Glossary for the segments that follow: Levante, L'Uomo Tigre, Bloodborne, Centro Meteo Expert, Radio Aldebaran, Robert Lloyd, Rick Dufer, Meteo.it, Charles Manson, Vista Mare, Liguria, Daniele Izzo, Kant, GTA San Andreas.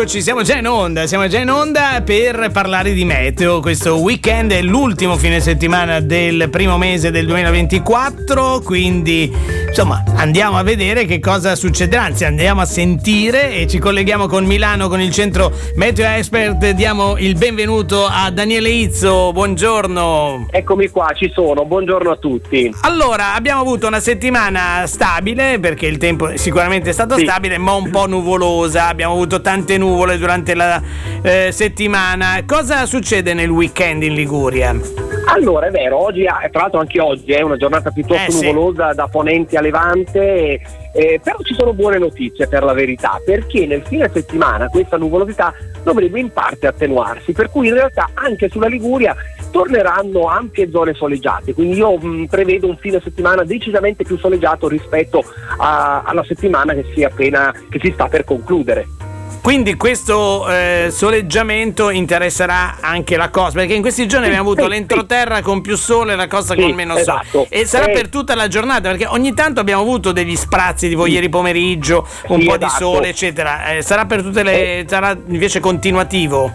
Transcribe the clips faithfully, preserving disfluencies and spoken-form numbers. Eccoci, siamo già in onda, siamo già in onda per parlare di meteo. Questo weekend è l'ultimo fine settimana del primo mese del duemilaventiquattro, quindi insomma andiamo a vedere che cosa succederà, anzi andiamo a sentire e ci colleghiamo con Milano, con il Centro Meteo Expert. Diamo il benvenuto a Daniele Izzo, buongiorno. Eccomi qua, ci sono, buongiorno a tutti. Allora, abbiamo avuto una settimana stabile, perché il tempo sicuramente è stato sì. stabile, ma un po' nuvolosa, abbiamo avuto tante nuvole durante la eh, settimana. Cosa succede nel weekend in Liguria? Allora, è vero, oggi, tra l'altro anche oggi è una giornata piuttosto eh, nuvolosa sì. da ponente a levante, e, eh, però ci sono buone notizie, per la verità, perché nel fine settimana questa nuvolosità dovrebbe in parte attenuarsi, per cui in realtà anche sulla Liguria torneranno ampie zone soleggiate, quindi io mh, prevedo un fine settimana decisamente più soleggiato rispetto a, alla settimana che si, appena, che si sta per concludere. Quindi questo eh, soleggiamento interesserà anche la costa, perché in questi giorni sì, abbiamo avuto sì, l'entroterra sì. con più sole e la costa sì, con meno sole, esatto. e sarà eh. per tutta la giornata, perché ogni tanto abbiamo avuto degli sprazzi tipo sì. ieri pomeriggio, un sì, po' esatto. di sole eccetera, eh, sarà per tutte le eh. sarà invece continuativo?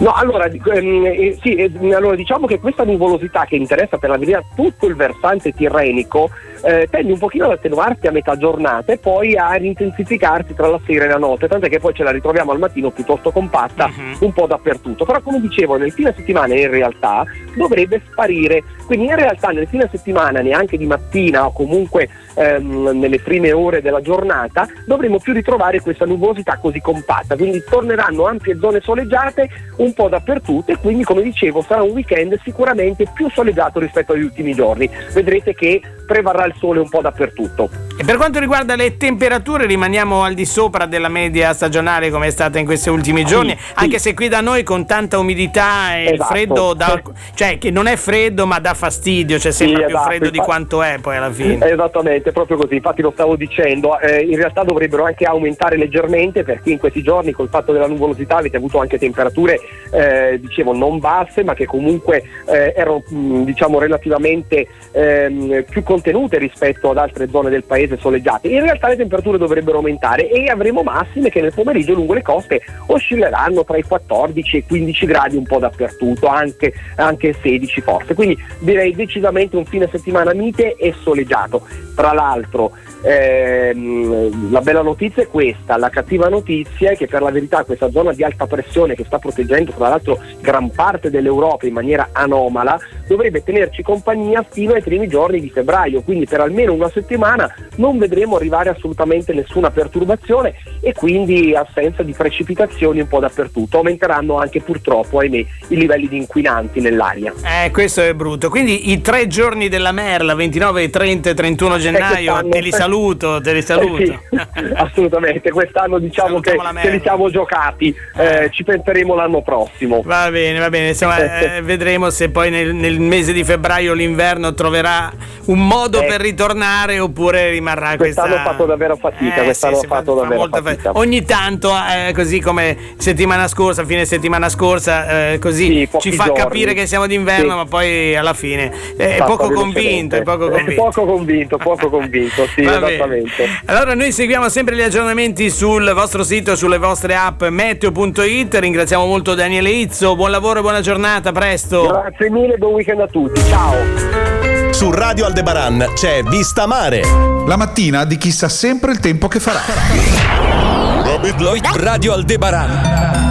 No, allora, ehm, eh, sì, eh, allora diciamo che questa nuvolosità, che interessa per la verità tutto il versante tirrenico, eh, tende un pochino ad attenuarsi a metà giornata e poi a intensificarsi tra la sera e la notte, tant'è che poi ce la ritroviamo al mattino piuttosto compatta uh-huh. un po' dappertutto. Però, come dicevo, nel fine settimana in realtà dovrebbe sparire, quindi in realtà nel fine settimana, neanche di mattina o comunque ehm, nelle prime ore della giornata, dovremo più ritrovare questa nuvolosità così compatta, quindi torneranno ampie zone soleggiate un po' dappertutto, e quindi, come dicevo, sarà un weekend sicuramente più soleggiato rispetto agli ultimi giorni. Vedrete che prevarrà il sole un po' dappertutto. E per quanto riguarda le temperature, rimaniamo al di sopra della media stagionale, come è stata in questi ultimi giorni, sì, anche sì. se qui da noi con tanta umidità e esatto. freddo, da, cioè che non è freddo ma dà fastidio, cioè sembra sì, più esatto. freddo Infa- di quanto è poi alla fine. Esattamente, proprio così, infatti lo stavo dicendo, eh, in realtà dovrebbero anche aumentare leggermente, perché in questi giorni col fatto della nuvolosità avete avuto anche temperature Eh, dicevo non basse, ma che comunque eh, erano mh, diciamo relativamente ehm, più contenute rispetto ad altre zone del paese soleggiate. In realtà le temperature dovrebbero aumentare e avremo massime che nel pomeriggio lungo le coste oscilleranno tra i quattordici e i quindici gradi un po' dappertutto, anche, anche sedici forse, quindi direi decisamente un fine settimana mite e soleggiato. Tra l'altro ehm, la bella notizia è questa, la cattiva notizia è che per la verità questa zona di alta pressione, che sta proteggendo tra l'altro gran parte dell'Europa in maniera anomala, dovrebbe tenerci compagnia fino ai primi giorni di febbraio, quindi per almeno una settimana non vedremo arrivare assolutamente nessuna perturbazione, e quindi assenza di precipitazioni un po' dappertutto. Aumenteranno anche, purtroppo, ahimè, i livelli di inquinanti nell'aria. Eh, questo è brutto. Quindi i tre giorni della merla, ventinove, trenta e trentuno gennaio, eh, te li saluto, te li saluto. Eh, sì, assolutamente, quest'anno diciamo che ce li siamo giocati, eh, eh. ci penseremo l'anno prossimo. Va bene, va bene, insomma, eh, vedremo se poi nel, nel mese di febbraio l'inverno troverà un modo eh. per ritornare, oppure rimarrà questa... Quest'anno ho fatto davvero fatica, eh, quest'anno sì, ho fatto fa davvero fatica. Fa... Ogni tanto, eh, così come settimana scorsa, fine settimana scorsa, eh, così sì, ci fa giorni. capire che siamo d'inverno, sì. ma poi alla fine eh, è, poco convinto, è poco convinto. È poco convinto, poco convinto, sì, esattamente. Allora noi seguiamo sempre gli aggiornamenti sul vostro sito, sulle vostre app meteo punto it, ringraziamo molto Daniele Izzo, buon lavoro e buona giornata, presto. Grazie mille, buon weekend a tutti, ciao. Su Radio Aldebaran c'è Vista Mare. La mattina di chi sa sempre il tempo che farà. Robert Lloyd, Radio Aldebaran.